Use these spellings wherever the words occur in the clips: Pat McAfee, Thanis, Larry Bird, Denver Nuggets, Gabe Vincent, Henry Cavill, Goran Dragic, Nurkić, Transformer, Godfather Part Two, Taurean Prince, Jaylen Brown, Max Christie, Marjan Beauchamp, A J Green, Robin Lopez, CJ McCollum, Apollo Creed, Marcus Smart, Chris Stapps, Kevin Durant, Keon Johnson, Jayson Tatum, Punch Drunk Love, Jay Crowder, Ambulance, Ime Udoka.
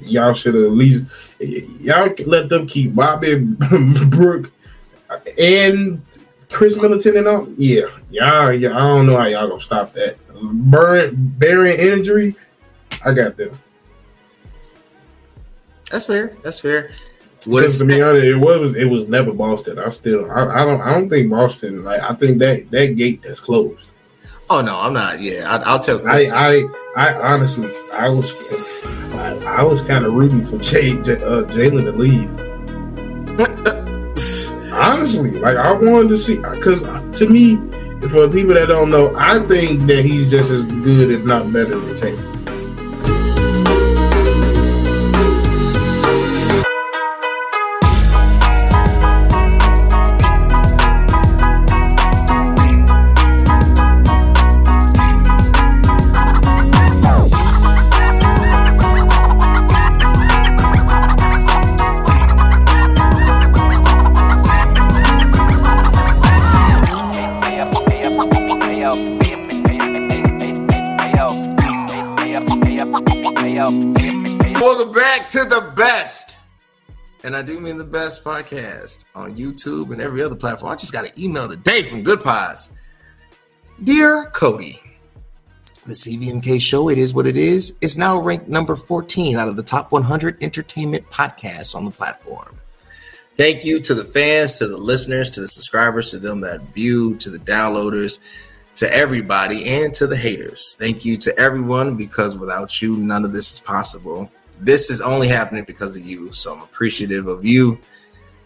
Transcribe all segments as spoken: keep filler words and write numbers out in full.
y'all should have at least y'all let them keep Bobby, Brook, and Khris Middleton and all. Yeah, y'all, y'all. I don't know how y'all gonna stop that. Burn, bearing injury, I got them. That's fair. That's fair. Because to be honest, it was it was never Boston. I still I, I don't I don't think Boston. Like I think that that gate that's closed. Oh no, I'm not. Yeah, I, I'll tell. I, I I honestly I was I, I was kind of rooting for Jay, Jay, uh, Jaylen to leave. Honestly, like I wanted to see because to me, for people that don't know, I think that he's just as good, if not better, than Tatum. And I do mean the best podcast on YouTube and every other platform. I just got an email today from Good Pods. Dear Cody, the C V M K show, it is what it is, is now ranked number fourteen out of the top one hundred entertainment podcasts on the platform. Thank you to the fans, to the listeners, to the subscribers, to them that view, to the downloaders, to everybody, and to the haters. Thank you to everyone, because without you, none of this is possible. This is only happening because of you, so I'm appreciative of you.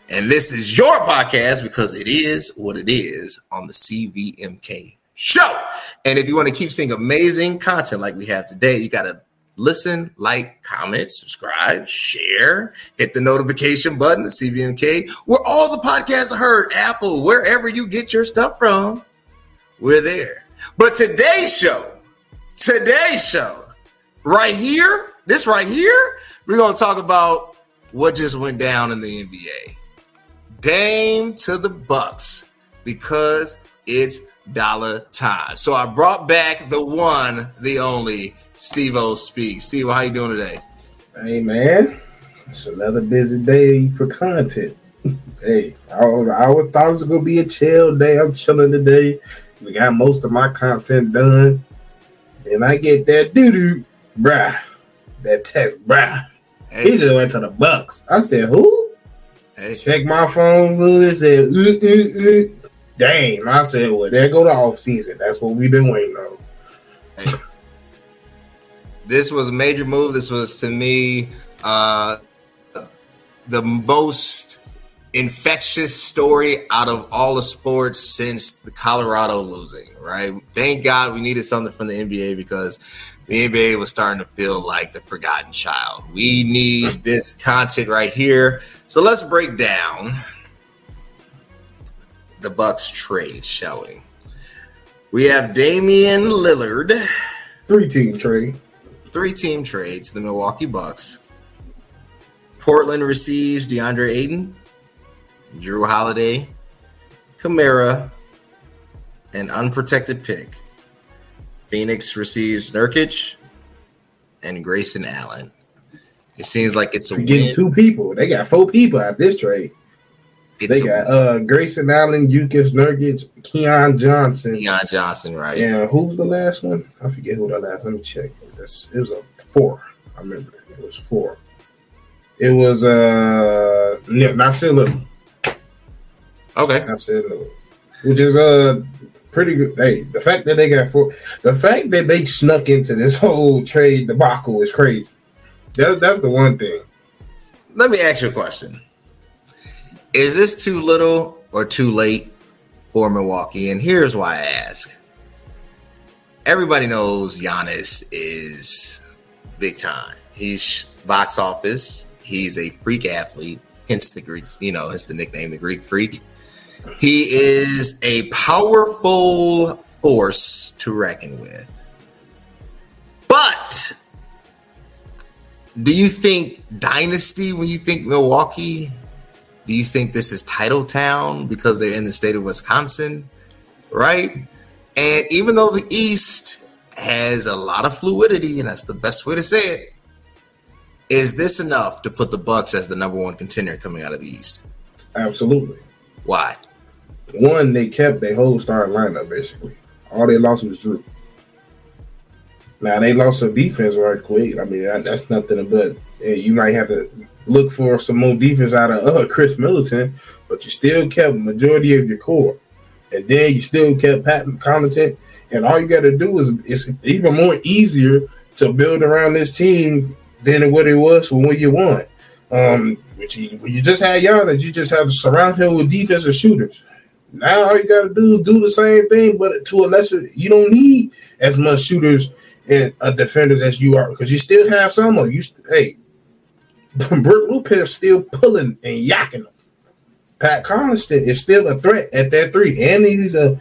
And this is your podcast because it is what it is on the C V M K show. And if you want to keep seeing amazing content like we have today, you got to listen, like, comment, subscribe, share, hit the notification button, the C V M K, where all the podcasts are heard. Apple, wherever you get your stuff from, we're there. But today's show, today's show, right here, This right here, we're going to talk about what just went down in the N B A. Dame to the Bucks, because it's dollar time. So I brought back the one, the only, Steve-O Speaks. Steve, how you doing today? Hey, man. It's another busy day for content. Hey, I, was, I was, thought it was going to be a chill day. I'm chilling today. We got most of my content done. And I get that doo-doo, bruh. That text, bruh. Hey. He just went to the Bucks. I said, who? Hey. Check my phone. They said, uh, uh, uh. Damn. I said, well, there go the offseason. That's what we've been waiting on. Hey. This was a major move. This was, to me, uh, the most infectious story out of all the sports since the Colorado losing, right? Thank God we needed something from the N B A because the N B A was starting to feel like the forgotten child. We need this content right here. So let's break down the Bucks trade, shall we? We have Damian Lillard. Three-team trade. Three-team trade to the Milwaukee Bucks. Portland receives DeAndre Ayton, Jrue Holiday, Kamara, an unprotected pick. Phoenix receives Nurkić and Grayson Allen. It seems like it's a You're getting win. Two people. They got four people at this trade. It's they got uh, Grayson Allen, Jokic, Nurkić, Keon Johnson. Keon Johnson, right. Yeah, who's the last one? I forget who the last one. Let me check. That's, it was a four. I remember. It was four. It was uh, Nasir Little. Okay. Nasir Little. Which is... uh. Pretty good. Hey, the fact that they got four, the fact that they snuck into this whole trade debacle is crazy. That, that's the one thing. Let me ask you a question. Is this too little or too late for Milwaukee? And here's why I ask. Everybody knows Giannis is big time. He's box office. He's a freak athlete. Hence the Greek, you know, hence the nickname, the Greek Freak. He is a powerful force to reckon with. But do you think dynasty when you think Milwaukee? Do you think this is title town because they're in the state of Wisconsin, right? And even though the East has a lot of fluidity, and that's the best way to say it, Is this enough to put the Bucks as the number one contender coming out of the East? Absolutely. Why? One, they kept their whole starting lineup, basically. All they lost was Jrue. Now, they lost some defense right quick. I mean, that's nothing but you might have to look for some more defense out of uh, Khris Middleton, but you still kept the majority of your core. And then you still kept Pat Connaughton. And all you got to do is it's even more easier to build around this team than what it was when you won. Um, which you, when you just had Giannis, you just have to surround him with defensive shooters. Now all you got to do is do the same thing, but to a lesser, you don't need as much shooters and uh, defenders as you are, because you still have some of you. Hey, Brook Lopez still pulling and yakking them. Pat Connaughton is still a threat at that three, and he's a,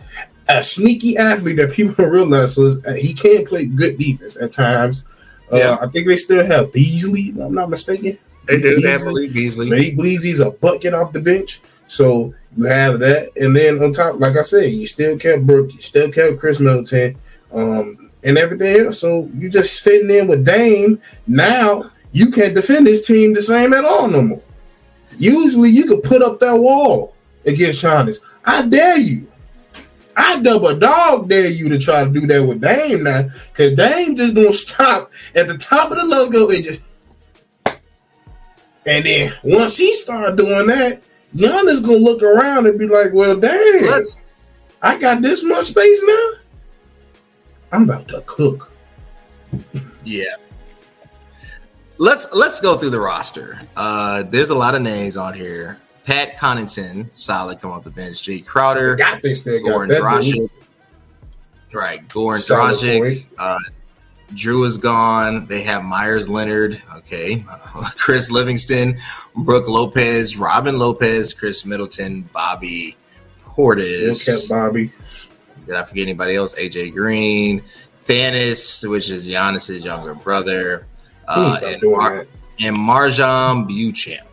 a sneaky athlete that people don't realize. So uh, he can play good defense at times. Uh, yeah. I think they still have Beasley, if I'm not mistaken. They do have Beasley. Malik Beasley's a bucket off the bench, so you have that. And then on top, like I said, you still kept Brook, you still kept Khris Middleton, um, and everything else. So you just fitting in with Dame. Now you can't defend this team the same at all no more. Usually you could put up that wall against Giannis. I dare you. I double dog dare you to try to do that with Dame now, because Dame just gonna stop at the top of the logo and just. And then once he starts doing that, Giannis gonna look around and be like, "Well, damn, Let's, I got this much space now. I'm about to cook." Yeah. Let's let's go through the roster. Uh, there's a lot of names on here. Pat Connaughton, solid come off the bench. Jay Crowder, got this thing, Goran Dragic, right? Goran Dragic, uh, Jrue is gone. They have Myers Leonard, okay, uh, Chris Livingston, Brook Lopez, Robin Lopez, Khris Middleton, Bobby Portis. Okay, Bobby. Did I forget anybody else? A J Green, Thanis, which is Giannis's younger brother, uh, and, Mar- and Marjan Beauchamp.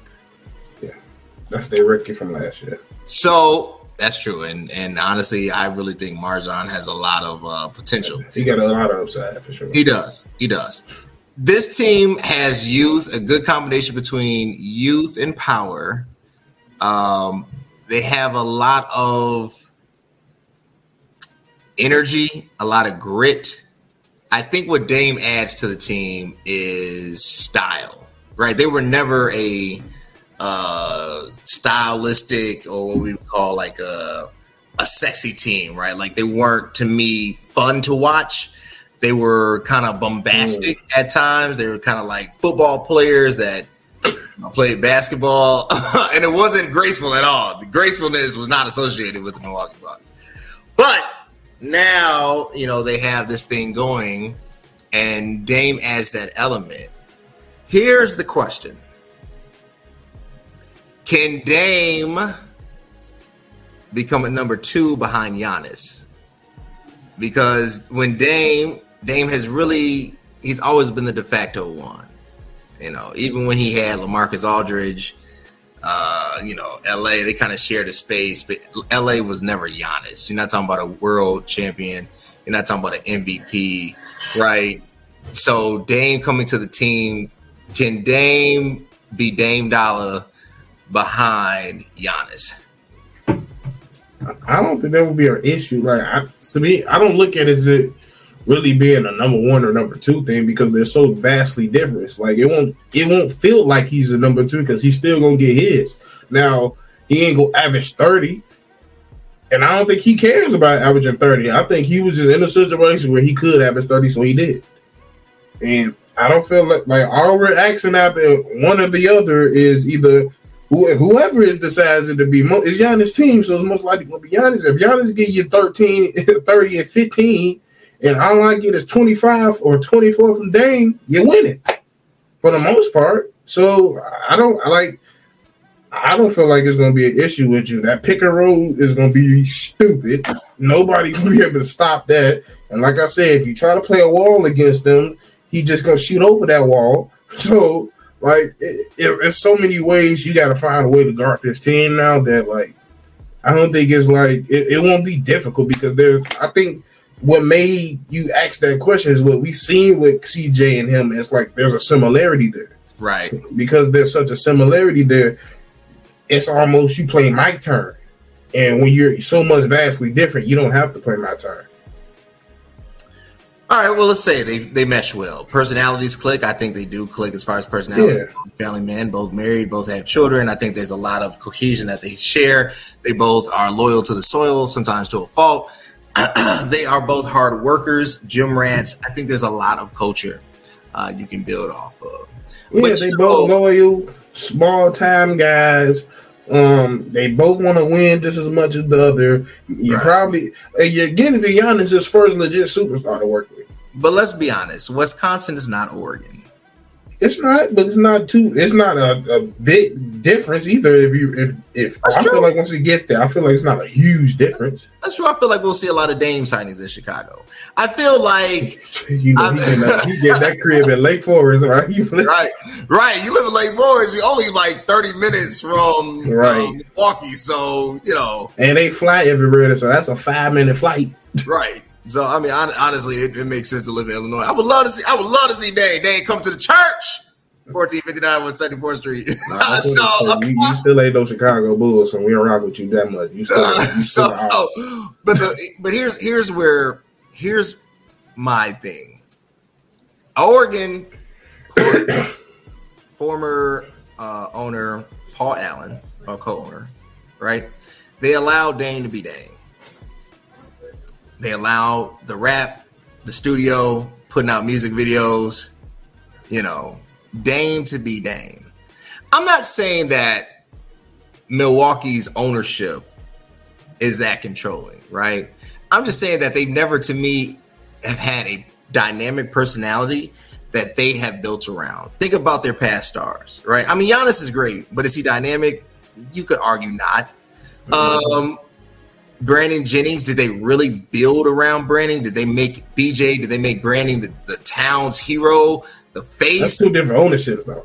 That's their rookie from last year. So that's true, and and honestly, I really think Marjan has a lot of uh, potential. He got a lot of upside for sure. He does. He does. This team has youth, a good combination between youth and power. Um, they have a lot of energy, a lot of grit. I think what Dame adds to the team is style. Right? They were never a uh stylistic or what we would call like a a sexy team, right? Like they weren't, to me, fun to watch. They were kind of bombastic mm. at times. They were kind of like football players that played basketball and it wasn't graceful at all. The gracefulness was not associated with the Milwaukee Bucks. But now, you know, they have this thing going and Dame adds that element. Here's the question. Can Dame become a number two behind Giannis? Because when Dame, Dame has really, he's always been the de facto one. You know, even when he had LaMarcus Aldridge, uh, you know, L A, they kind of shared a space, but L A was never Giannis. You're not talking about a world champion. You're not talking about an M V P, right? So Dame coming to the team, can Dame be Dame Dollar behind Giannis? I don't think that would be an issue. Like I, to me, I don't look at it as it really being a number one or number two thing because they're so vastly different. Like it won't, it won't feel like he's a number two because he's still gonna get his. Now he ain't gonna average thirty, and I don't think he cares about averaging thirty. I think he was just in a situation where he could average thirty, so he did. And I don't feel like like all we're asking after one or the other is either. Whoever it decides it to be, it's Giannis' team, so it's most likely going to be Giannis. If Giannis get you thirteen, thirty, and fifteen, and all I get is twenty-five or twenty-four from Dame, you win it for the most part. So I don't like. I don't feel like it's going to be an issue with you. That pick and roll is going to be stupid. Nobody going to be able to stop that. And like I said, if you try to play a wall against them, he just going to shoot over that wall. So. Like, it, it, it's so many ways you got to find a way to guard this team now that, like, I don't think it's like it, it won't be difficult because there's, I think, what made you ask that question is what we seen with C J and him. It's like there's a similarity there. Right. Because there's such a similarity there, it's almost you play my turn. And when you're so much vastly different, you don't have to play my turn. All right, well, let's say they, they mesh well. Personalities click. I think they do click as far as personality. Yeah. Family men, both married, both have children. I think there's a lot of cohesion that they share. They both are loyal to the soil, sometimes to a fault. They are both hard workers, gym rats. I think there's a lot of culture uh, you can build off of. Yeah, but they both know, loyal, small-time guys. Um, they both want to win just as much as the other. You right. probably you're getting to Giannis, his first legit superstar to work with. But let's be honest, Wisconsin is not Oregon. It's not, but it's not too. It's not a, a big difference either. If you if if That's I true. feel like once you get there, I feel like it's not a huge difference. That's true. I feel like we'll see a lot of Dame signings in Chicago. I feel like you know you get, that, you get that crib in Lake Forest, right? You right, right. You live in Lake Forest. You're only like thirty minutes from right. um, Milwaukee, so you know. And they fly everywhere, so that's a five minute flight. Right. So I mean, honestly, it, it makes sense to live in Illinois. I would love to see. I would love to see Dame. Dame come to the church, fourteen fifty-nine West seventy-fourth Street. Nah, so you, you still ain't no Chicago Bulls, so we don't rock with you that much. You still, you still so, so, but the, but here's here's where here's my thing. Oregon, Portland, former uh, owner Paul Allen, or co-owner, right? They allowed Dame to be Dame. They allow the rap, the studio, putting out music videos, you know, Dame to be Dame. I'm not saying that Milwaukee's ownership is that controlling, right? I'm just saying that they've never, to me, have had a dynamic personality that they have built around. Think about their past stars, right? I mean, Giannis is great, but is he dynamic? You could argue not. Um... Brandon Jennings, did they really build around Brandon? Did they make B J? Did they make Brandon the, the town's hero, the face? That's two different ownerships, though.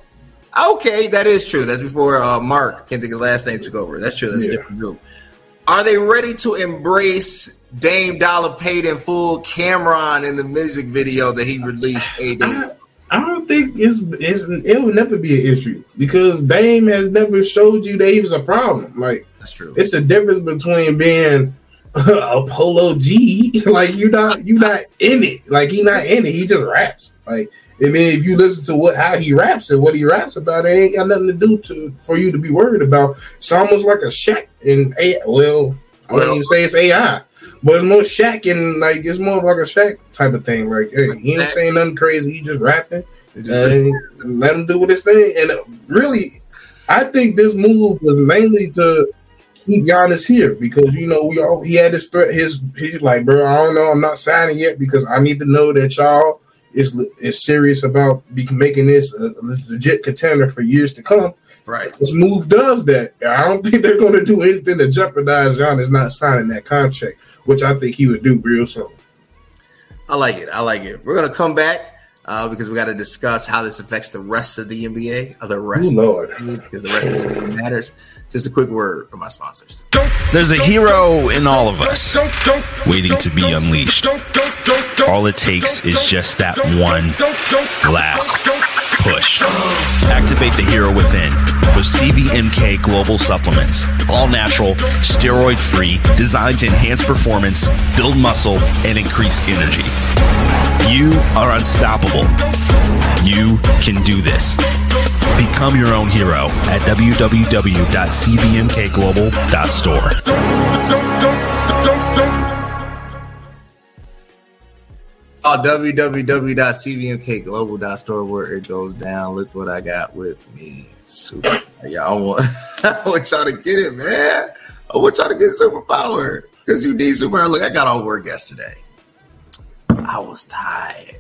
Okay, that is true. That's before uh, Mark, can't think of his last name, took over. That's true. That's yeah. a different group. Are they ready to embrace Dame Dollar paid in full Cameron in the music video that he released eight days ago? I don't think it's, it's it will never be an issue because Dame has never showed you that he was a problem. Like that's true. It's a difference between being a Polo G, like you not you not in it, like he not in it. He just raps. Like I mean, if you listen to what how he raps and what he raps about, it ain't got nothing to do to for you to be worried about. It's almost like a Shaq in A I. Well, I wouldn't even say it's A I. But it's more Shaq and like it's more like a Shaq type of thing. Like hey, he ain't saying nothing crazy. He just rapping. And let him do with his thing. And really, I think this move was mainly to keep Giannis here because you know we all he had this threat. His he's like, bro, I don't know. I'm not signing yet because I need to know that y'all is is serious about be, making this a, a legit contender for years to come. Right. This move does that. I don't think they're going to do anything to jeopardize Giannis not signing that contract. Which I think he would do real soon. I like it. I like it. We're going to come back uh, because we got to discuss how this affects the rest of the N B A. Or the rest, Ooh, Lord. Of the N B A, because the rest of the N B A matters. Just a quick word from my sponsors. There's a hero in all of us waiting to be unleashed. All it takes is just that one last push. Activate the hero within with C B M K Global Supplements. All natural, steroid-free, designed to enhance performance, build muscle, and increase energy. You are unstoppable. You can do this. Become your own hero at w w w dot c b m k global dot store. Oh, w w w dot c b m k global dot store, where it goes down. Look what I got with me. Super. Y'all want, I want y'all to get it, man. I want y'all to get superpower because you need superpower. Look, I got all work yesterday. I was tired.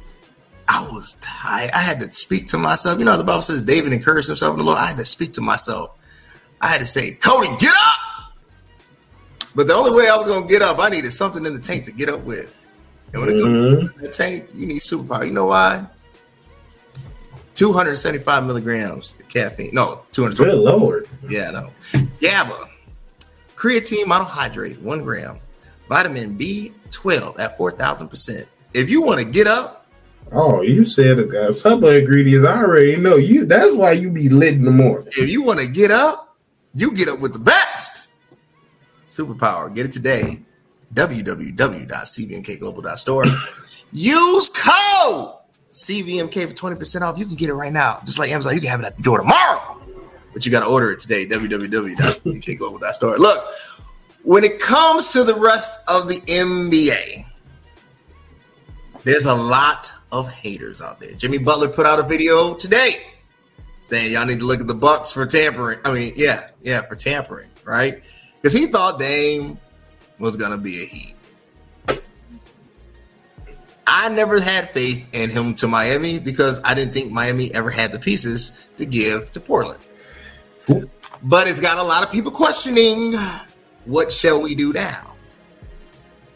I was tired. I had to speak to myself. You know how the Bible says David encouraged himself in the Lord? I had to speak to myself. I had to say, Cody, get up! But the only way I was going to get up, I needed something in the tank to get up with. And when it comes mm-hmm. to the tank, you need superpower. You know why? two hundred seventy-five milligrams of caffeine. No, two hundred twenty. Good Lord. Yeah, no. GABA. Creatine monohydrate, one gram. Vitamin B twelve at four thousand percent. If you want to get up, Oh, you said the guy. Supper ingredients. I already know you. That's why you be lit in the morning. If you want to get up, you get up with the best. Superpower. Get it today. w w w dot c v m k global dot store. Use code C V M K for twenty percent off. You can get it right now. Just like Amazon, you can have it at the door tomorrow. But you got to order it today. w w w dot c v m k global dot store. Look, when it comes to the rest of the N B A, there's a lot of haters out there. Jimmy Butler put out a video today saying y'all need to look at the Bucks for tampering. I mean, yeah, yeah, for tampering, right? Because he thought Dame was going to be a Heat. I never had faith in him to Miami because I didn't think Miami ever had the pieces to give to Portland. But it's got a lot of people questioning, what shall we do now?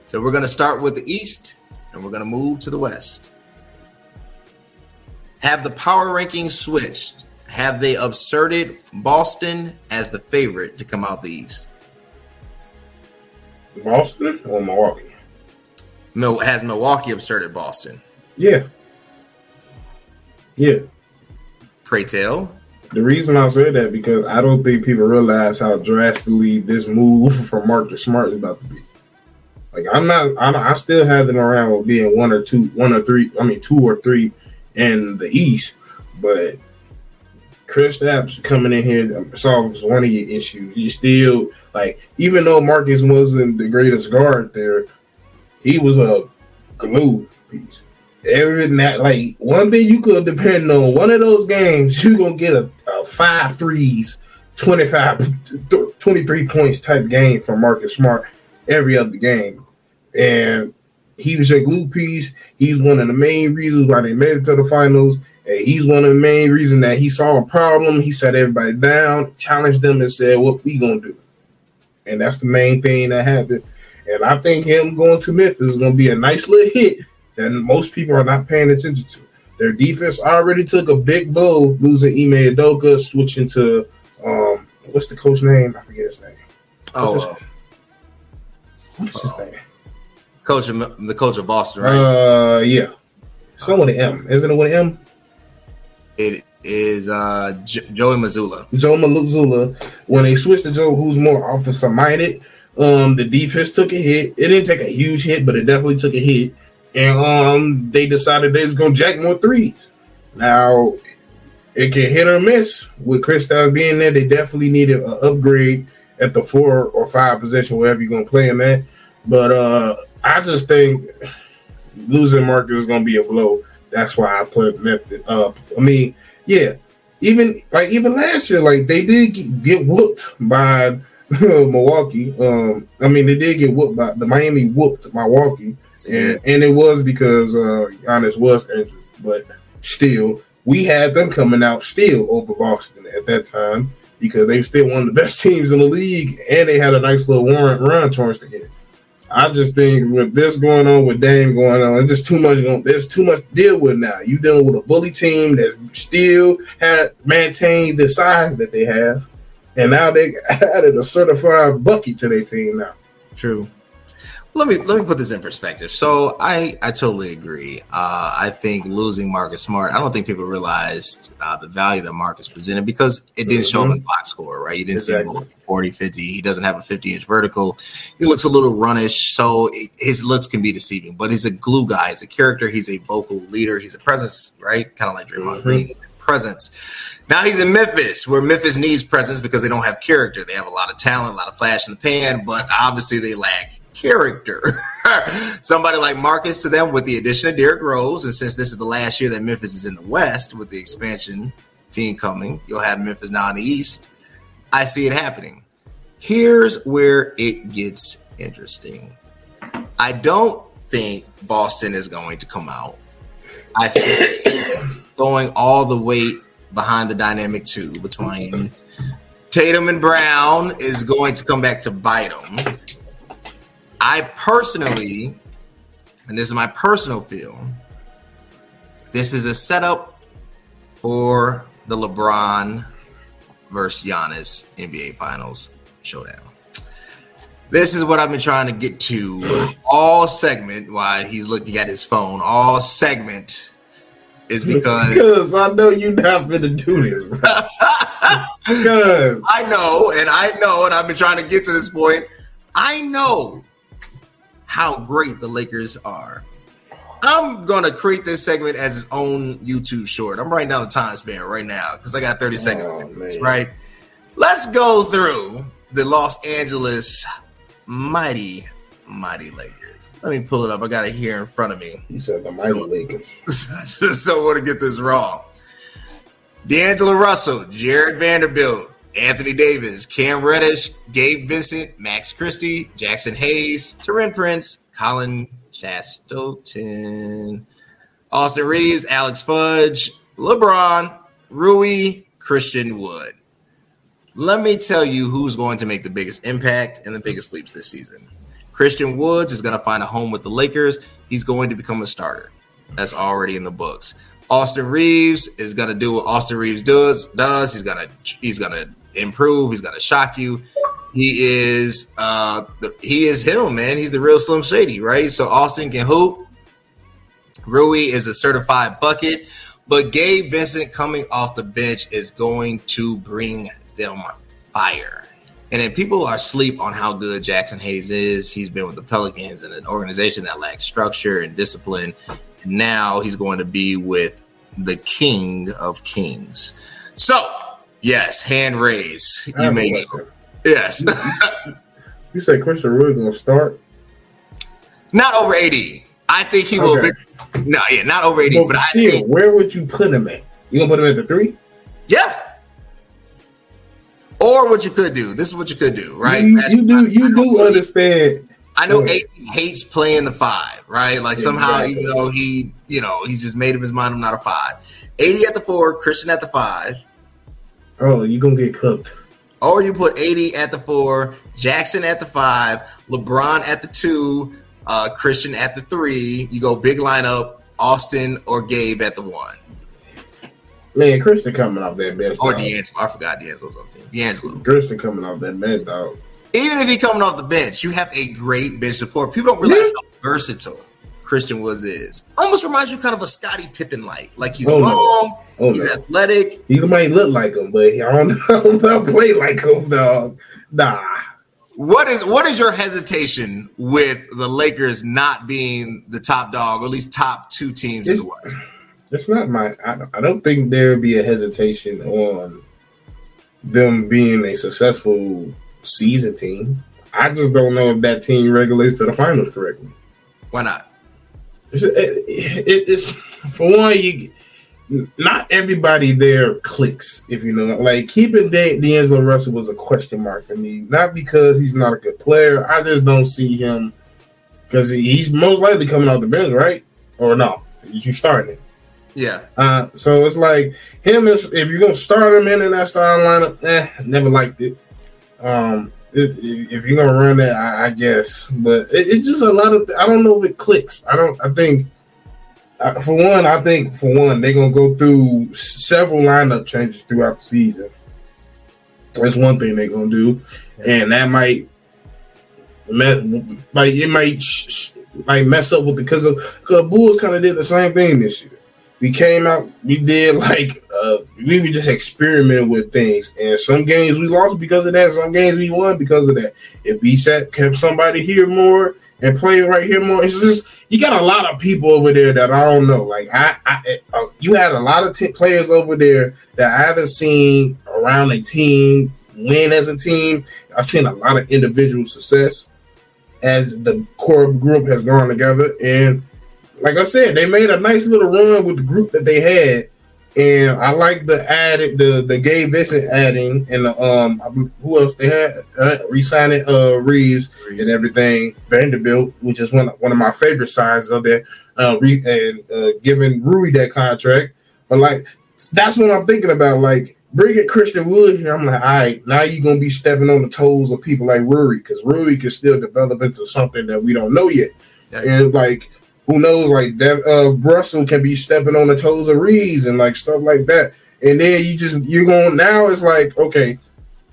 So we're going to start with the East and we're going to move to the West. Have the power rankings switched? Have they absurded Boston as the favorite to come out the East? Boston or Milwaukee? No, has Milwaukee absurded Boston? Yeah. Yeah. Pray tell. The reason I said that because I don't think people realize how drastically this move from Marcus Smart is about to be. Like I'm not, I'm, I still have them around with being one or two, one or three. I mean, two or three in the East. But Chris Stapps coming in here solves one of your issues. You still like, even though Marcus wasn't the greatest guard there, he was a glue piece. Everything that, like, one thing you could depend on, one of those games, you're going to get a, a five threes, twenty-five, twenty-three points type game from Marcus Smart every other game. And he was a glue piece. He's one of the main reasons why they made it to the finals. And he's one of the main reasons that he saw a problem. He sat everybody down, challenged them, and said, what we going to do? And that's the main thing that happened. And I think him going to Memphis is going to be a nice little hit that most people are not paying attention to. Their defense already took a big blow, losing Ime Udoka, switching to, um, what's the coach's name? I forget his name. What's oh, his, uh, what's his uh, name? Coach, the coach of Boston, right? Uh, yeah. Someone with an M. Isn't it with an M? It is uh, J- Joe Mazzulla. Joe Mazzulla. When they switched to Joe, who's more offensive-minded, Um, the defense took a hit. It didn't take a huge hit, but it definitely took a hit. And um, they decided they was gonna jack more threes. Now it can hit or miss with Chris Stapps being there. They definitely needed an upgrade at the four or five position, wherever you're gonna play him at. But uh, I just think losing Marcus is gonna be a blow. That's why I put Memphis up. I mean, yeah, even like even last year, like they did get whooped by Milwaukee. Um, I mean, they did get whooped by the Miami whooped Milwaukee, and, and it was because uh, Giannis was injured. But still, we had them coming out still over Boston at that time because they still one of the best teams in the league, and they had a nice little warrant run towards the end. I just think with this going on, with Dame going on, it's just too much. There's too much to deal with now. You dealing with a bully team that still had maintained the size that they have. And now they added a certified bucket to their team now. True. Let me let me put this in perspective. So I, I totally agree. Uh, I think losing Marcus Smart, I don't think people realized uh, the value that Marcus presented because it didn't mm-hmm. show up in the box score, right? You didn't exactly. see him forty, fifty. He doesn't have a fifty-inch vertical. He looks a little runnish, so it, his looks can be deceiving. But he's a glue guy. He's a character. He's a vocal leader. He's a presence, right? Kind of like Draymond Green. Mm-hmm. Presence. Now he's in Memphis, where Memphis needs presence because they don't have character. They have a lot of talent, a lot of flash in the pan, but obviously they lack character. Somebody like Marcus to them with the addition of Derrick Rose, and since this is the last year that Memphis is in the West with the expansion team coming, you'll have Memphis now in the East. I see it happening. Here's where it gets interesting. I don't think Boston is going to come out. I think going all the way behind the dynamic two between Tatum and Brown is going to come back to bite them. I personally, and this is my personal feel, this is a setup for the LeBron versus Giannis N B A Finals showdown. This is what I've been trying to get to all segment, while he's looking at his phone, all segment is because because I know you're not gonna do this, bro. Because I know, and I know, and I've been trying to get to this point. I know how great the Lakers are. I'm gonna create this segment as its own YouTube short. I'm writing down the time span right now because I got thirty oh, seconds of this, right? Let's go through the Los Angeles mighty, mighty Lakers. Let me pull it up. I got it here in front of me. You said the mighty Lakers. I just don't want to get this wrong. D'Angelo Russell, Jared Vanderbilt, Anthony Davis, Cam Reddish, Gabe Vincent, Max Christie, Jaxson Hayes, Taurean Prince, Colin Castleton, Austin Reaves, Alex Fudge, LeBron, Rui, Christian Wood. Let me tell you who's going to make the biggest impact and the biggest leaps this season. Christian Wood is going to find a home with the Lakers. He's going to become a starter. That's already in the books. Austin Reaves is going to do what Austin Reaves does. Does he's going to he's going to improve. He's going to shock you. He is uh, the, he is him, man. He's the real Slim Shady, right? So Austin can hoop. Rui is a certified bucket. But Gabe Vincent coming off the bench is going to bring them fire. And if people are asleep on how good Jaxson Hayes is, he's been with the Pelicans and an organization that lacks structure and discipline. Now he's going to be with the King of Kings. So, yes, hand raised. You may go. Yes. You say Christian Rui going to start? Not over eighty. I think he will. Okay. Be, no, yeah, not over eighty. Well, but still, I think, where would you put him at? You going to put him at the three? Yeah. Or what you could do. This is what you could do, right? You, you do you I, I do understand. I know A D hates playing the five, right? Like somehow, exactly. you know, he, you know, he's just made up his mind I'm not a five. A D at the four, Christian at the five. Oh, you're going to get cooked. Or you put A D at the four, Jaxson at the five, LeBron at the two, uh, Christian at the three. You go big lineup, Austin or Gabe at the one. Man, Christian coming off that bench. Or D'Angelo. I forgot D'Angelo's on the team. D'Angelo. Christian coming off that bench, dog. Even if he's coming off the bench, you have a great bench support. People don't realize yeah. how versatile Christian Woods is. Almost reminds you kind of a Scottie Pippen-like. Like he's oh, long, no. oh, he's no. athletic. He might look like him, but I don't know if I play like him, dog. Nah. What is what is your hesitation with the Lakers not being the top dog, or at least top two teams it's, in the West? It's not my – I don't think there would be a hesitation on them being a successful season team. I just don't know if that team regulates to the finals correctly. Why not? It's, it, it, it's for one, you not everybody there clicks, if you know. Like, keeping D- D'Angelo Russell was a question mark for me. Not because he's not a good player. I just don't see him because he's most likely coming off the bench, right? Or no, you starting it. Yeah. Uh, so it's like him is if you're gonna start him in in that starting lineup, eh, never liked it. Um, if, if you're gonna run that, I, I guess. But it, it's just a lot of. Th- I don't know if it clicks. I don't. I think uh, for one, I think for one, they're gonna go through several lineup changes throughout the season. That's one thing they're gonna do, and that might, like it might, like mess up with the because the Bulls kind of did the same thing this year. We came out, we did like, uh, we were just experimenting with things. And some games we lost because of that. Some games we won because of that. If we sat, kept somebody here more and played right here more, it's just, you got a lot of people over there that I don't know. Like, I, I uh, you had a lot of t- players over there that I haven't seen around a team, win as a team. I've seen a lot of individual success as the core group has gone together. And like I said, they made a nice little run with the group that they had, and I like the added the the Gabe Vincent adding and the um who else they had uh, re-signing uh Reaves and everything Vanderbilt, which is one one of my favorite signs of that uh, re- and uh, giving Rui that contract. But like that's what I'm thinking about. Like bringing Christian Wood here, I'm like, all right, now you're gonna be stepping on the toes of people like Rui because Rui can still develop into something that we don't know yet, and like. Who knows, like, that uh, Russell can be stepping on the toes of Reaves and, like, stuff like that. And then you just, you're going, now it's like, okay,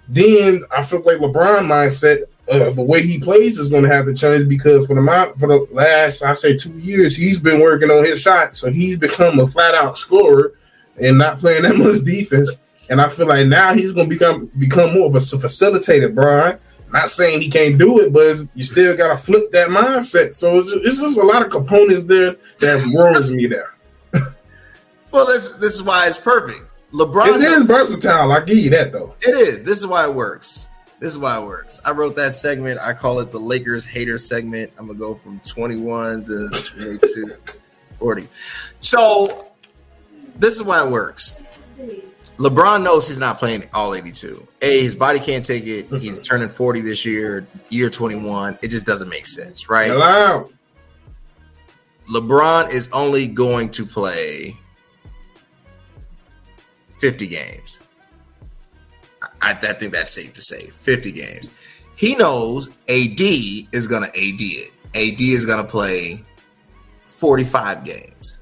then I feel like LeBron mindset uh, the way he plays is going to have to change, because for the for the last, I say, two years, he's been working on his shot. So he's become a flat-out scorer and not playing that much defense. And I feel like now he's going to become become more of a facilitator, Brian. Not saying he can't do it, but you still got to flip that mindset. So it's just, it's just a lot of components there that worries me there. Well, this, this is why it's perfect. LeBron It is versatile. I give you that, though. It is. This is why it works. This is why it works. I wrote that segment. I call it the Lakers hater segment. I'm going to go from twenty-one to twenty-two, forty. So this is why it works. LeBron knows he's not playing all eighty-two. A, his body can't take it. He's turning forty this year, year twenty-one. It just doesn't make sense, right? Hello. LeBron is only going to play fifty games. I, I think that's safe to say, fifty games. He knows A D is going to A D it. A D is going to play forty-five games.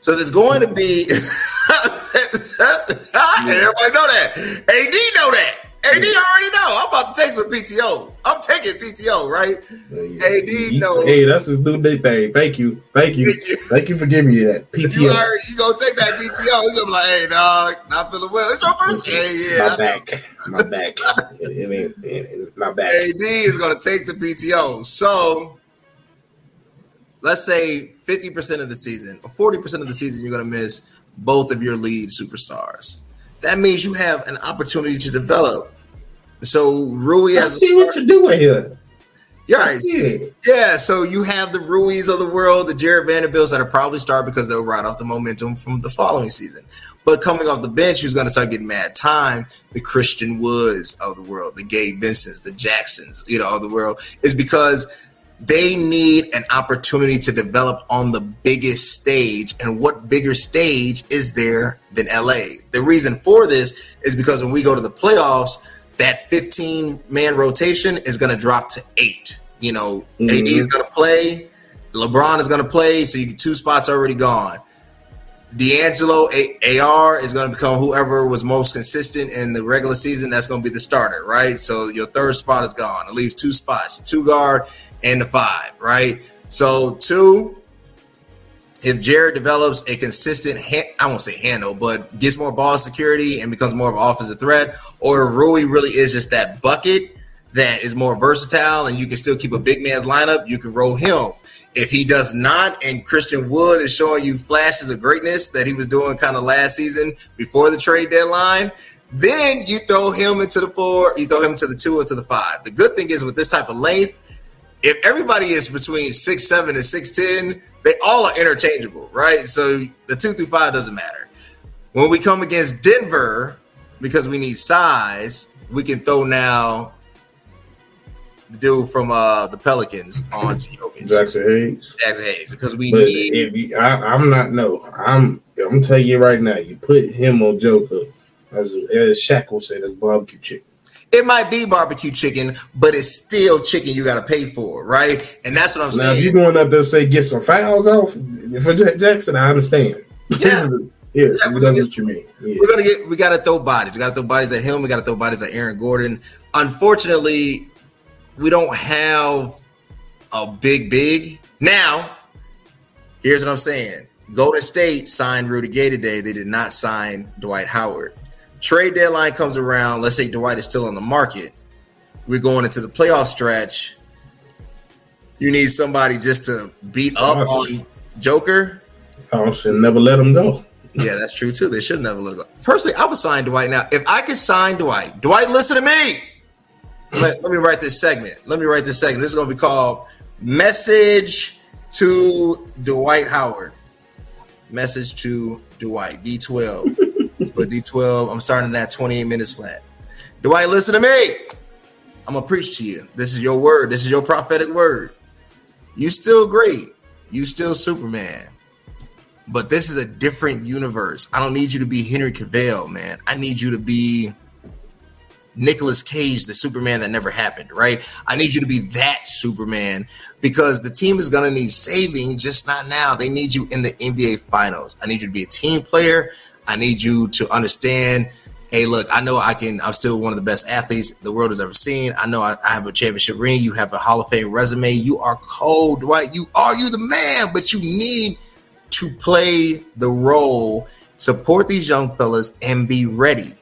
So there's going to be... Everybody know that. A D know that. A D yeah. already know. I'm about to take some P T O. I'm taking P T O, right? Yeah. A D you knows. Hey, that's his new day thing. Thank you. Thank you. Thank you for giving me that P T O. You, already, you gonna take that P T O. You're gonna be like, hey, dog, not feeling well. It's your first game. Yeah, yeah. My back. My back. It, it ain't, it ain't my back. A D is gonna take the P T O. So let's say fifty percent of the season or forty percent of the season, you're gonna miss both of your lead superstars. That means you have an opportunity to develop. So Rui, I see what you're doing here. You're right. Yeah. So you have the Ruis of the world, the Jared Vanderbilts that are probably start because they'll ride off the momentum from the following season. But coming off the bench, who's going to start getting mad time? The Christian Woods of the world, the Gabe Vincents, the Jacksons, you know, of the world, is because they need an opportunity to develop on the biggest stage. And what bigger stage is there than L A? The reason for this is because when we go to the playoffs, that fifteen-man rotation is going to drop to eight. You know, mm-hmm. A D is going to play. LeBron is going to play. So you two spots already gone. D'Angelo, a- AR is going to become whoever was most consistent in the regular season. That's going to be the starter, right? So your third spot is gone. It leaves two spots. Two guard and the five, right? So two, if Jared develops a consistent, hand, I won't say handle, but gets more ball security and becomes more of an offensive threat, or Rui really is just that bucket that is more versatile and you can still keep a big man's lineup, you can roll him. If he does not, and Christian Wood is showing you flashes of greatness that he was doing kind of last season before the trade deadline, then you throw him into the four, you throw him to the two or to the five. The good thing is with this type of length, if everybody is between six seven and six ten, they all are interchangeable, right? So the two through five doesn't matter. When we come against Denver, because we need size, we can throw now the dude from uh, the Pelicans on to Jokic. Jaxson Hayes. Jaxson Hayes, because we but need. If you, I, I'm not, no. I'm I'm telling you right now, you put him on Joker. As, as Shaq will say, that's barbecue chicken. It might be barbecue chicken, but it's still chicken you got to pay for, right? And that's what I'm now, saying. Now, if you're going up there and say, get some fouls off for J- Jackson, I understand. Yeah. yeah, yeah that's just, what you mean. Yeah. We're gonna get, we got to throw bodies. We got to throw bodies at him. We got to throw bodies at Aaron Gordon. Unfortunately, we don't have a big, big. Now, here's what I'm saying. Golden State signed Rudy Gay today. They did not sign Dwight Howard. Trade deadline comes around. Let's say Dwight is still on the market. We're going into the playoff stretch. You need somebody just to beat up on Joker. I should never let him go. Yeah, that's true, too. They should never let him go. Personally, I would sign Dwight now. If I could sign Dwight, Dwight, listen to me. Let, let me write this segment. Let me write this segment. This is going to be called Message to Dwight Howard. Message to Dwight, D twelve. But D twelve, I'm starting that twenty-eight minutes flat. Dwight, listen to me. I'm going to preach to you. This is your word. This is your prophetic word. You still great. You still Superman. But this is a different universe. I don't need you to be Henry Cavill, man. I need you to be Nicolas Cage, the Superman that never happened, right? I need you to be that Superman because the team is going to need saving, just not now. They need you in the N B A Finals. I need you to be a team player. I need you to understand hey, look, I know I can, I'm still one of the best athletes the world has ever seen. I know I, I have a championship ring. You have a Hall of Fame resume. You are cold, Dwight. You are you the man, but you need to play the role, support these young fellas, and be ready.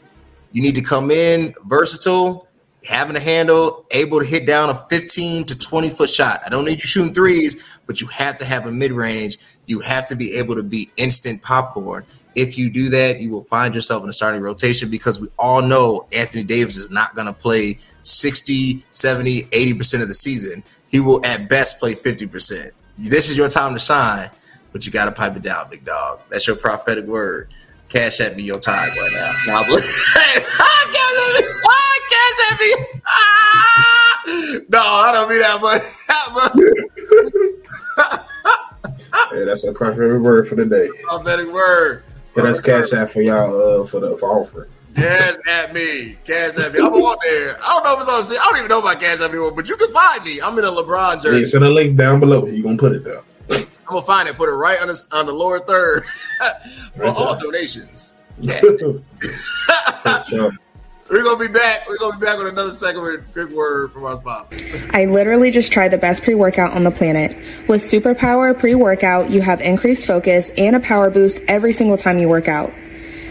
You need to come in versatile, having a handle, able to hit down a fifteen to twenty foot shot. I don't need you shooting threes, but you have to have a mid-range. You have to be able to be instant popcorn. If you do that, you will find yourself in a starting rotation, because we all know Anthony Davis is not going to play sixty, seventy, eighty percent of the season. He will at best play fifty percent. This is your time to shine, but you got to pipe it down, big dog. That's your prophetic word. Cash at me your ties right now. Nah, but, hey, cash at me. Cash at me. Ah! No, I don't mean that much. That much. Hey, that's a prophetic word for the day. Prophetic word. Yeah, that's cash at for y'all uh, for the for offering. Cash at me. Cash at me. I'm on there. I don't know if it's on the I don't even know if I cash at me, but you can find me. I'm in a LeBron jersey. Yeah, send the links down below. You're going to put it down. I'm gonna find it, put it right on the, on the lower third for right all donations. Yeah. Sure. We're gonna be back. We're gonna be back with another segment. Good word from our sponsor. I literally just tried the best pre-workout on the planet. With Superpower pre-workout, you have increased focus and a power boost every single time you work out.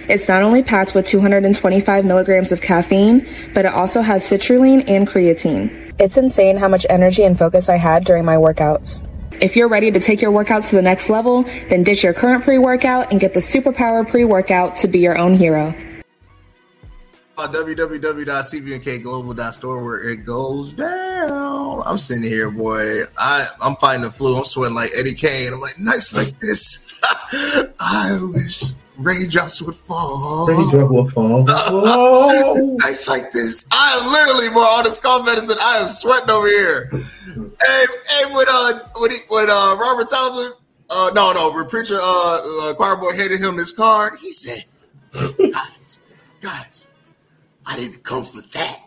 It's not only packed with two hundred twenty-five milligrams of caffeine, but it also has citrulline and creatine. It's insane how much energy and focus I had during my workouts. If you're ready to take your workouts to the next level, then ditch your current pre-workout and get the Superpower pre-workout to be your own hero. w w w dot c v n k global dot store where it goes down. I'm sitting here, boy. I, I'm fighting the flu. I'm sweating like Eddie Kane. I'm like, nights like this, I wish raindrops would fall. Raindrops would fall. Oh. Nights like this. I am literally, boy, on the skull medicine, I am sweating over here. Hey, hey, with uh, with with uh, Robert Townsend, uh, no, no, the preacher, uh, uh choir boy handed him his card. He said, "Guys, guys, I didn't come for that."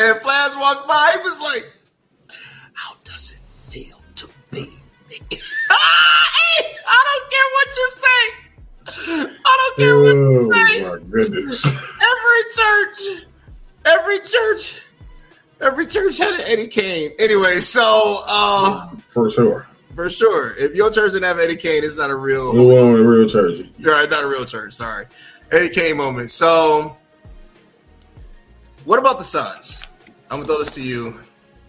And Flash walked by. He was like, "How does it feel to be me?" I don't care what you say. I don't care what you say. Oh my goodness! Every church, every church. Every church had an Eddie Kane. Anyway, so um, for sure, for sure. If your church didn't have Eddie Kane, it's not a real. You want a real church? Right, not a real church. Sorry, Eddie Kane moment. So, what about the Suns? I'm gonna throw this to you,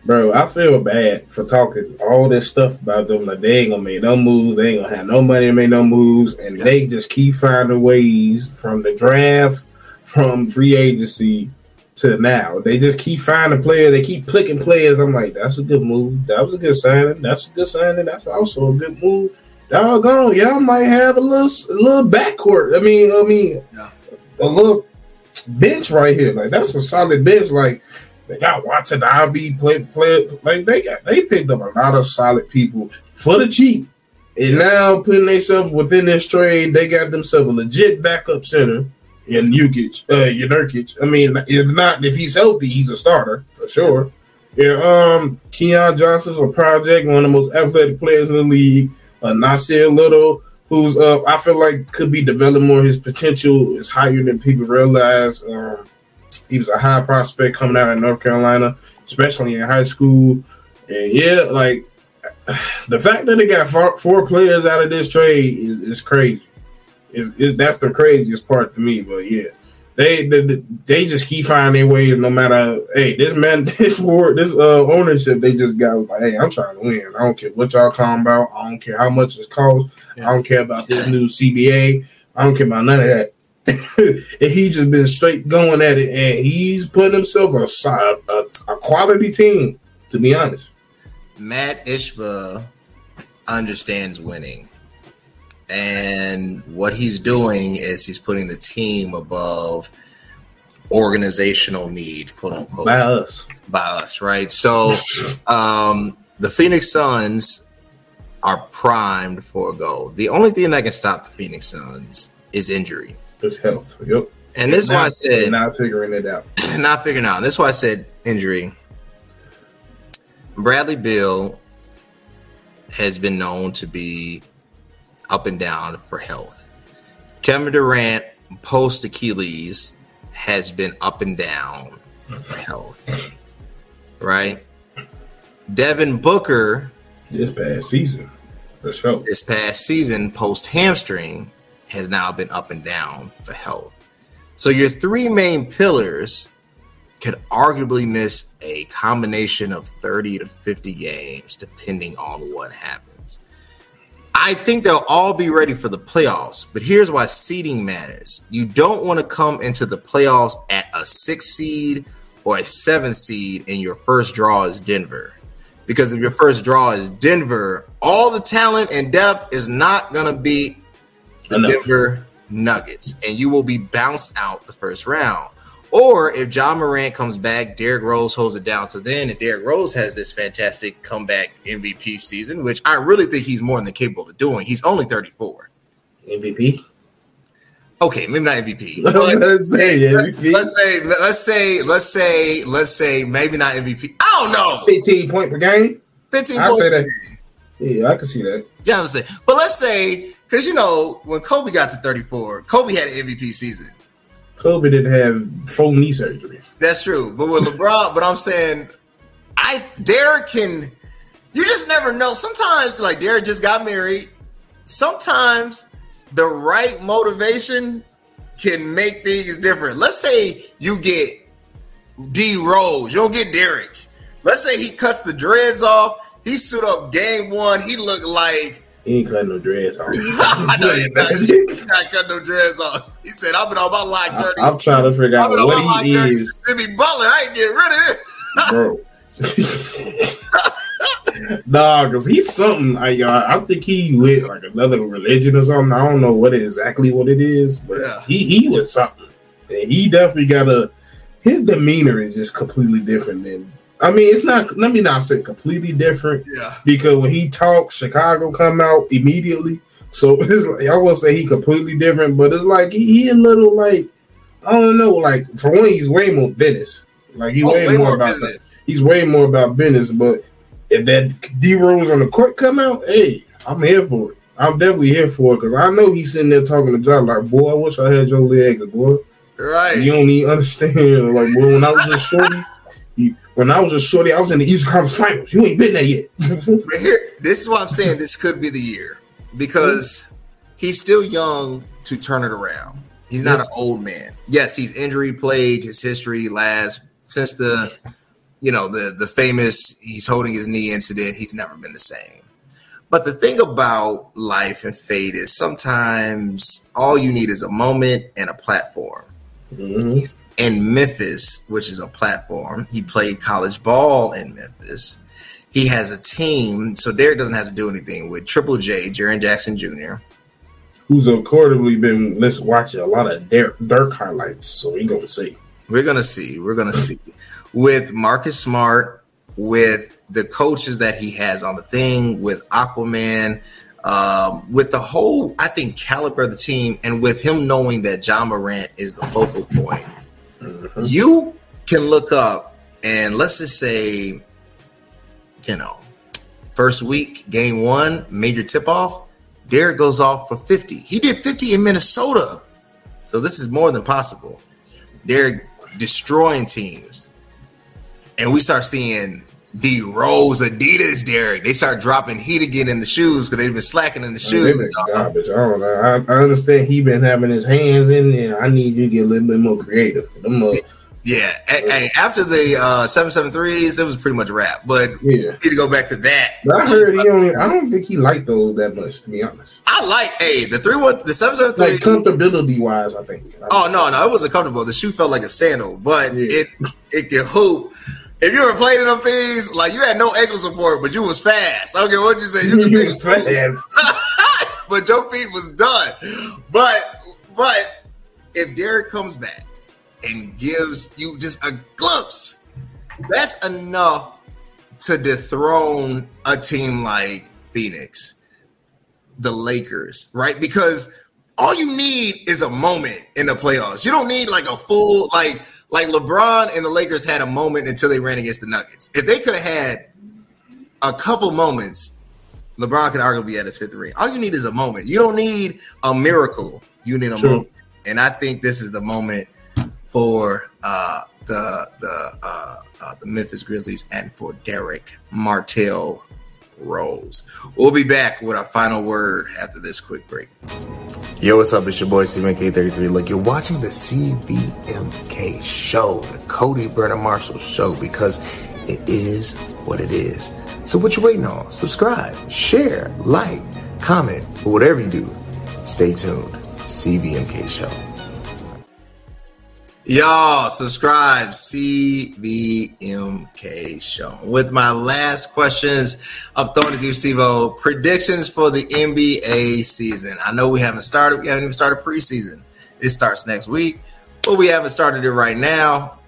bro. I feel bad for talking all this stuff about them. Like they ain't gonna make no moves. They ain't gonna have no money to make no moves, and yeah. They just keep finding ways from the draft, from free agency. To now, they just keep finding players. They keep picking players. I'm like, that's a good move. That was a good signing. That's a good signing. That's also a good move. Doggone, y'all might have a little, a little backcourt. I mean, I mean, a little bench right here. Like that's a solid bench. Like they got Watson, I B play, play. Like they got, they picked up a lot of solid people for the cheap. And now putting themselves within this trade, they got themselves a legit backup center. And Jokic, uh, Nurkić. I mean, if not, if he's healthy, he's a starter for sure. Yeah, um, Keon Johnson's a project, one of the most athletic players in the league. Uh, Nasir Little, who's uh, I feel like could be developed more. His potential is higher than people realize. Um, he was a high prospect coming out of North Carolina, especially in high school. And yeah, like the fact that they got four, four players out of this trade is, is crazy. Is, is that's the craziest part to me, but yeah, they they, they just keep finding their ways. No matter hey, this man, this war, this uh, ownership, they just got was like, hey, I'm trying to win. I don't care what y'all talking about. I don't care how much it costs. I don't care about this new C B A. I don't care about none of that. And he just been straight going at it, and he's putting himself aside a, a quality team. To be honest, Matt Ishbia understands winning. And what he's doing is he's putting the team above organizational need, quote unquote. By us. By us, right? So um, the Phoenix Suns are primed for a goal. The only thing that can stop the Phoenix Suns is injury. It's health. Yep. And this is why I said. Not figuring it out. Not figuring it out. This is why I said injury. Bradley Beal has been known to be up and down for health. Kevin Durant post Achilles has been up and down for health, right? Devin Booker this past season, for sure. This past season, post hamstring, has now been up and down for health. So your three main pillars could arguably miss a combination of thirty to fifty games, depending on what happens. I think they'll all be ready for the playoffs, but here's why seeding matters. You don't want to come into the playoffs at a six seed or a seven seed and your first draw is Denver. Because if your first draw is Denver, all the talent and depth is not going to beat the Enough. Denver Nuggets, and you will be bounced out the first round. Or if John Morant comes back, Derrick Rose holds it down to then, and Derrick Rose has this fantastic comeback M V P season, which I really think he's more than capable of doing. He's only thirty-four. M V P? Okay, maybe not M V P. let's, say, yeah, let's, M V P. let's say, let's say, let's say, let's say, maybe not M V P. I don't know. fifteen point per game. fifteen. I say that. Yeah, I can see that. Yeah, I'm saying, but let's say, because you know, when Kobe got to thirty-four, Kobe had an M V P season. Kobe didn't have full knee surgery. That's true. But with LeBron, but I'm saying, I Derrick can. You just never know. Sometimes, like Derrick just got married. Sometimes the right motivation can make things different. Let's say you get D Rose, you don't get Derrick. Let's say he cuts the dreads off. He stood up game one. He looked like he ain't cutting no dreads off. I know he's not, he's not cutting no dreads off. He said, "I've been on my line dirty." I, I'm trying to figure out what he is. Jimmy Butler, I ain't getting rid of this, bro. Nah, because he's something. I I think he with like another religion or something. I don't know what exactly what it is, but yeah. he he was something. And he definitely got a. His demeanor is just completely different than. I mean, it's not. Let me not say completely different. Yeah. Because when he talks, Chicago come out immediately. So it's like, I won't say he completely different, but it's like he, he a little like I don't know. Like for one, he's way more business. Like he's oh, way, way more, more about business. He's way more about business, but. If that D Rose on the court come out, hey, I'm here for it. I'm definitely here for it because I know he's sitting there talking to John like, boy, I wish I had your leg, boy. Right. You don't even understand. Like, boy, when I was a shorty, you, when I was a shorty, I was in the Eastern Conference Finals. You ain't been there yet. But here, this is why I'm saying this could be the year because he's still young to turn it around. He's not yes. an old man. Yes, he's injury plagued. His history lasts since the. You know, the, the famous, he's holding his knee incident. He's never been the same. But the thing about life and fate is sometimes all you need is a moment and a platform. Mm-hmm. He's in Memphis, which is a platform. He played college ball in Memphis. He has a team. So Derrick doesn't have to do anything with Triple J, Jaren Jackson Junior Who's accordingly been, let's watch a lot of Derrick, Derrick highlights. So we're going to see. We're going to see. We're going to see. With Marcus Smart, with the coaches that he has on the thing, with Aquaman, um, with the whole, I think, caliber of the team, and with him knowing that John Morant is the focal point, mm-hmm. you can look up and let's just say, you know, first week, game one, major tip-off, Derrick goes off for fifty. He did fifty in Minnesota, so this is more than possible. Derrick destroying teams. And we start seeing D Rose, Adidas, Derrick. They start dropping heat again in the shoes because they've been slacking in the shoes. I mean, garbage. I don't know. I, I understand he been having his hands in there. I need you to get a little bit more creative. Them, uh, yeah. Hey, uh, after the uh, seven seven threes, it was pretty much a wrap. But we yeah. need to go back to that. But I heard he only. I don't think he liked those that much, to be honest. I like hey the three one the seven seven three. Like comfortability wise, I think. I oh no, no, it wasn't comfortable. The shoe felt like a sandal, but yeah. it it can hoop. If you were playing them things, like you had no ankle support, but you was fast. I don't care what you say. You could think fast, but your feet was done. But but if Derrick comes back and gives you just a glimpse, that's enough to dethrone a team like Phoenix, the Lakers, right? Because all you need is a moment in the playoffs. You don't need like a full like. Like LeBron and the Lakers had a moment until they ran against the Nuggets. If they could have had a couple moments, LeBron could arguably be at his fifth ring. All you need is a moment. You don't need a miracle. You need a True. moment. And I think this is the moment for uh, the the uh, uh, the Memphis Grizzlies and for Derrick Martell Rose. We'll be back with our final word after this quick break. Yo, what's up? It's your boy C M K thirty-three. Look, you're watching the C V M K show, the Cody Brennan Marshall show, because it is what it is. So what you waiting on? Subscribe, share, like, comment, or whatever you do. Stay tuned. C V M K show. Y'all subscribe. C V M K show. With my last questions, I'm throwing it to you, Steve-O. Predictions for the N B A season. I know we haven't started. We haven't even started preseason. It starts next week, but we haven't started it right now.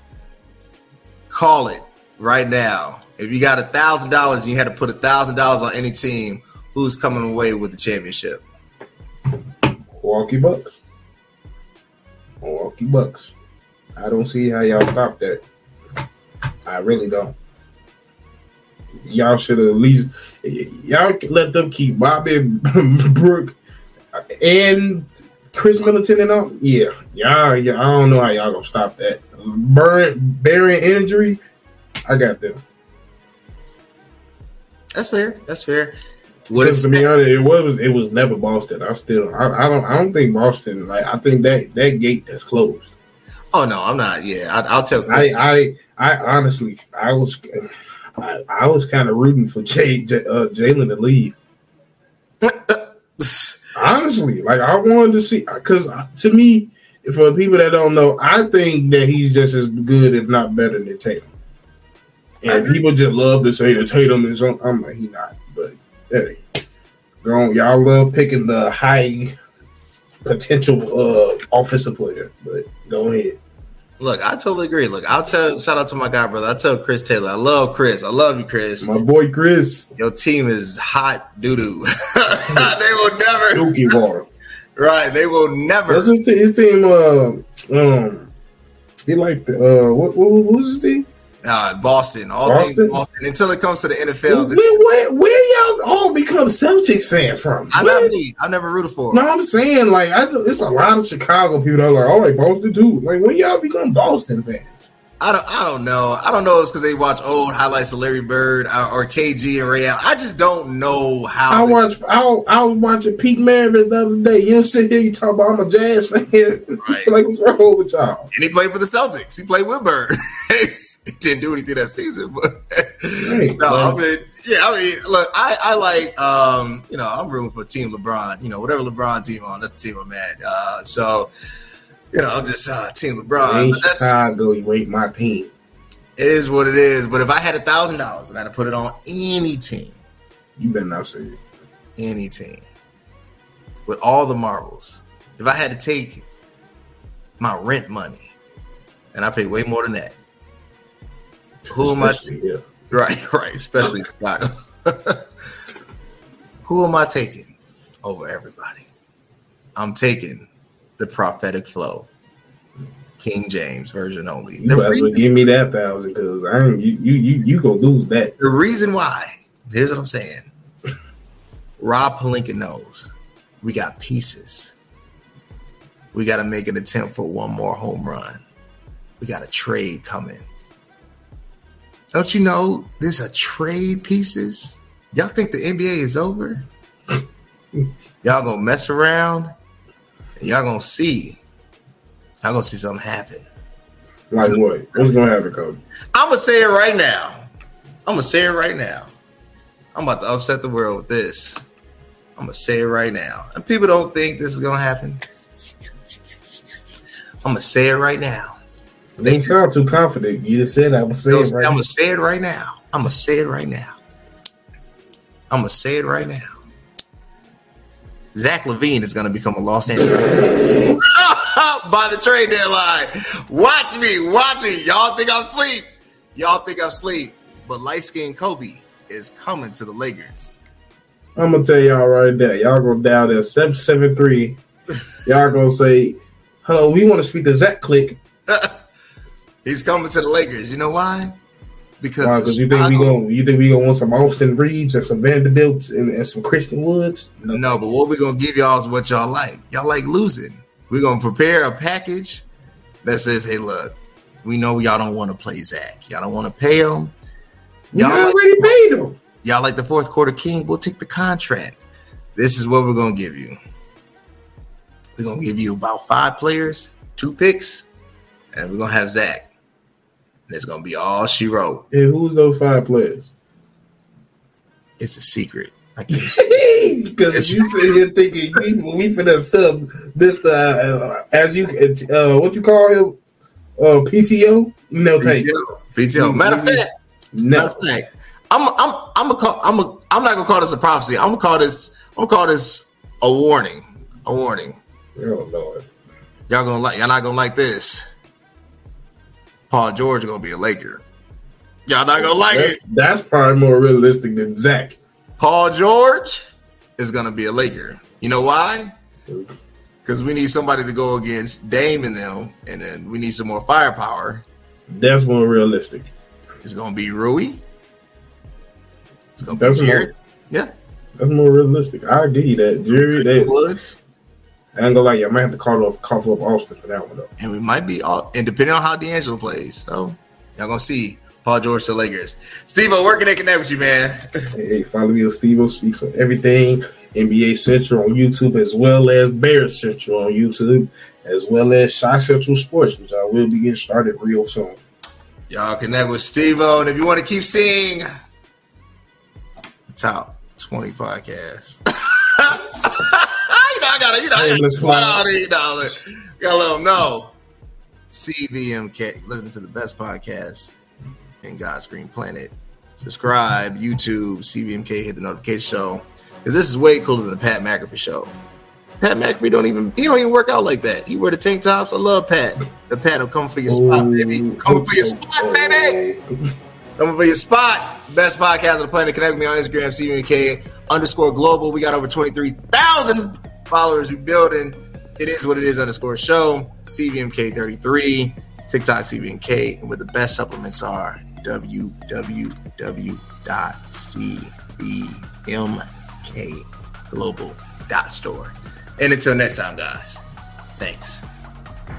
Call it right now. If you got a thousand dollars and you had to put a thousand dollars on any team, who's coming away with the championship? Milwaukee Bucks. Milwaukee Bucks. I don't see how y'all stop that. I really don't. Y'all should at least y'all let them keep Bobby Brook and Khris Middleton and all. Yeah, y'all. Yeah, I don't know how y'all gonna stop that. Burn, bearing injury. I got them. That's fair. That's fair. What is to be honest, it was it was never Boston. I still I, I don't I don't think Boston. Like I think that that gate that's closed. Oh no, I'm not. Yeah, I, I'll tell. I, I I honestly I was I, I was kind of rooting for Jay, Jay, uh, Jaylen to leave. Honestly, like I wanted to see, because to me, for people that don't know, I think that he's just as good, if not better, than Tatum. And people just love to say that Tatum is on. I'm like, he not, but hey, girl, y'all love picking the high potential uh, offensive player, but go ahead. Look, I totally agree. Look, I'll tell. Shout out to my guy, brother. I tell Chris Taylor, I love Chris. I love you, Chris. My boy, Chris. Your team is hot doo doo. They will never. Dookie water. Right, they will never. What's his, his team? Uh, um, he liked the. Uh, what? Who's what, his team? Uh, Boston, all Boston? Things Boston. Until it comes to the N F L, where, where, where y'all all become Celtics fans from? I know me. I've never rooted for. No, I'm saying like I, it's a lot of Chicago people that are like, all right, Boston too. Like when y'all become Boston fans? I don't. I don't know. I don't know. If it's because they watch old highlights of Larry Bird or, or K G and Ray Allen. I just don't know how. I they- watch. I, I was watching Pete Maravich the other day. You sit here, you talk about I'm a Jazz fan. Right. Like what's wrong with y'all? And he played for the Celtics. He played with Bird. He didn't do anything that season, but right, no, I mean, yeah, I mean, look, I, I like, um, you know, I'm rooting for Team LeBron. You know, whatever LeBron team on, that's the team I'm at. Uh, so, you know, I'm just uh, Team LeBron. But that's, Chicago, you ain't my team. It is what it is. But if I had a thousand dollars and I had to put it on any team, you better not say it. Any team with all the marbles. If I had to take my rent money, and I pay way more than that. Who am I? T- yeah. Right, right. Especially Chicago. Who am I taking over everybody? I'm taking the prophetic flow, King James version only. You might as well give me that thousand because I ain't, you you you you gonna lose that. The reason why? Here's what I'm saying. Rob Pelinka knows we got pieces. We got to make an attempt for one more home run. We got a trade coming. Don't you know there's a trade pieces? Y'all think the N B A is over? Y'all gonna mess around and y'all gonna see. Y'all gonna see something happen. Like so, what? What's gonna happen, Kobe? I'm gonna say it right now. I'm gonna say it right now. I'm about to upset the world with this. I'm gonna say it right now. And people don't think this is gonna happen. I'm gonna say it right now. They sound too confident. You just said I was saying right I'm gonna say it right now. I'm gonna say it right now. I'm gonna say it right now. Zach LaVine is gonna become a Los Angeles by the trade deadline. Watch me, watch me. Y'all think I'm asleep. Y'all think I'm asleep. But light-skinned Kobe is coming to the Lakers. I'm gonna tell y'all right now. Y'all gonna dial that seven seven three. Y'all gonna say, hello, we want to speak to Zach Click. He's coming to the Lakers. You know why? Because uh, you think we gonna you think we gonna want some Austin Reaves and some Vanderbilt and, and some Christian Woods? No, no, but what we gonna give y'all is what y'all like. Y'all like losing. We're going to prepare a package that says, hey, look, we know y'all don't want to play Zach. Y'all don't want to pay him. Y'all we already like, paid him. Y'all like the fourth quarter king. We'll take the contract. This is what we're going to give you. We're going to give you about five players, two picks, and we're going to have Zach. And it's going to be all she wrote. And who's those five players? It's a secret. I can't because you sit here thinking we, we finna sub this uh, as you uh, what you call him uh, P T O? No, thank you. P T O. Matter of fact, no. Matter of fact, I'm I'm I'm a call, I'm a, I'm not gonna call this a prophecy. I'm gonna call this I'm gonna call this a warning. A warning. Oh Lord, y'all gonna like y'all not gonna like this. Paul George gonna be a Laker. Y'all not gonna like that's, it. That's probably more realistic than Zach. Paul George is going to be a Laker. You know why? Because we need somebody to go against Dame and them, and then we need some more firepower. That's more realistic. It's going to be Rui. It's going to be Jared. Yeah. That's more realistic. I agree that. Jared Woods. I ain't going to lie. I might have to call off, call up Austin for that one, though. And we might be all, and depending on how D'Angelo plays. So, y'all going to see. Paul George to Lakers. Steve-O, where can they connect with you, man? Hey, follow me on Steve-O Speaks on everything. N B A Central on YouTube, as well as Bears Central on YouTube, as well as Shy Central Sports, which I will be getting started real soon. Y'all connect with Steve-O. And if you want to keep seeing the Top twenty Podcast, you know, I got to, you know, hey, I got to spot all these dollars. Got to let them know. C V M K, listen to the best podcast in God's green planet. Subscribe, YouTube, C V M K, hit the notification show, because this is way cooler than the Pat McAfee show. Pat McAfee don't even he don't even work out like that. He wear the tank tops. I love Pat. The Pat will come for your spot, baby. Come for your spot, baby. Come for your spot. Best podcast on the planet. Connect with me on Instagram, C V M K underscore global. We got over twenty-three thousand followers. We building. It is what it is underscore show. C V M K thirty-three. TikTok C V M K. And where the best supplements are. w w w dot c b m k global dot store. And until next time, guys, thanks.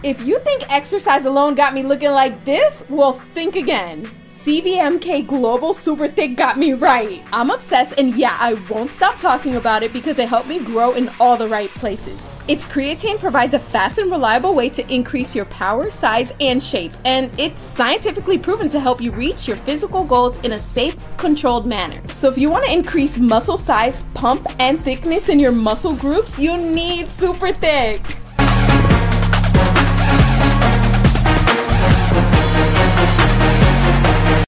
If you think exercise alone got me looking like this, well, think again. C V M K Global Super Thick got me right. I'm obsessed, and yeah, I won't stop talking about it because it helped me grow in all the right places. Its creatine provides a fast and reliable way to increase your power, size, and shape, and it's scientifically proven to help you reach your physical goals in a safe, controlled manner. So if you want to increase muscle size, pump, and thickness in your muscle groups, you need Super Thick.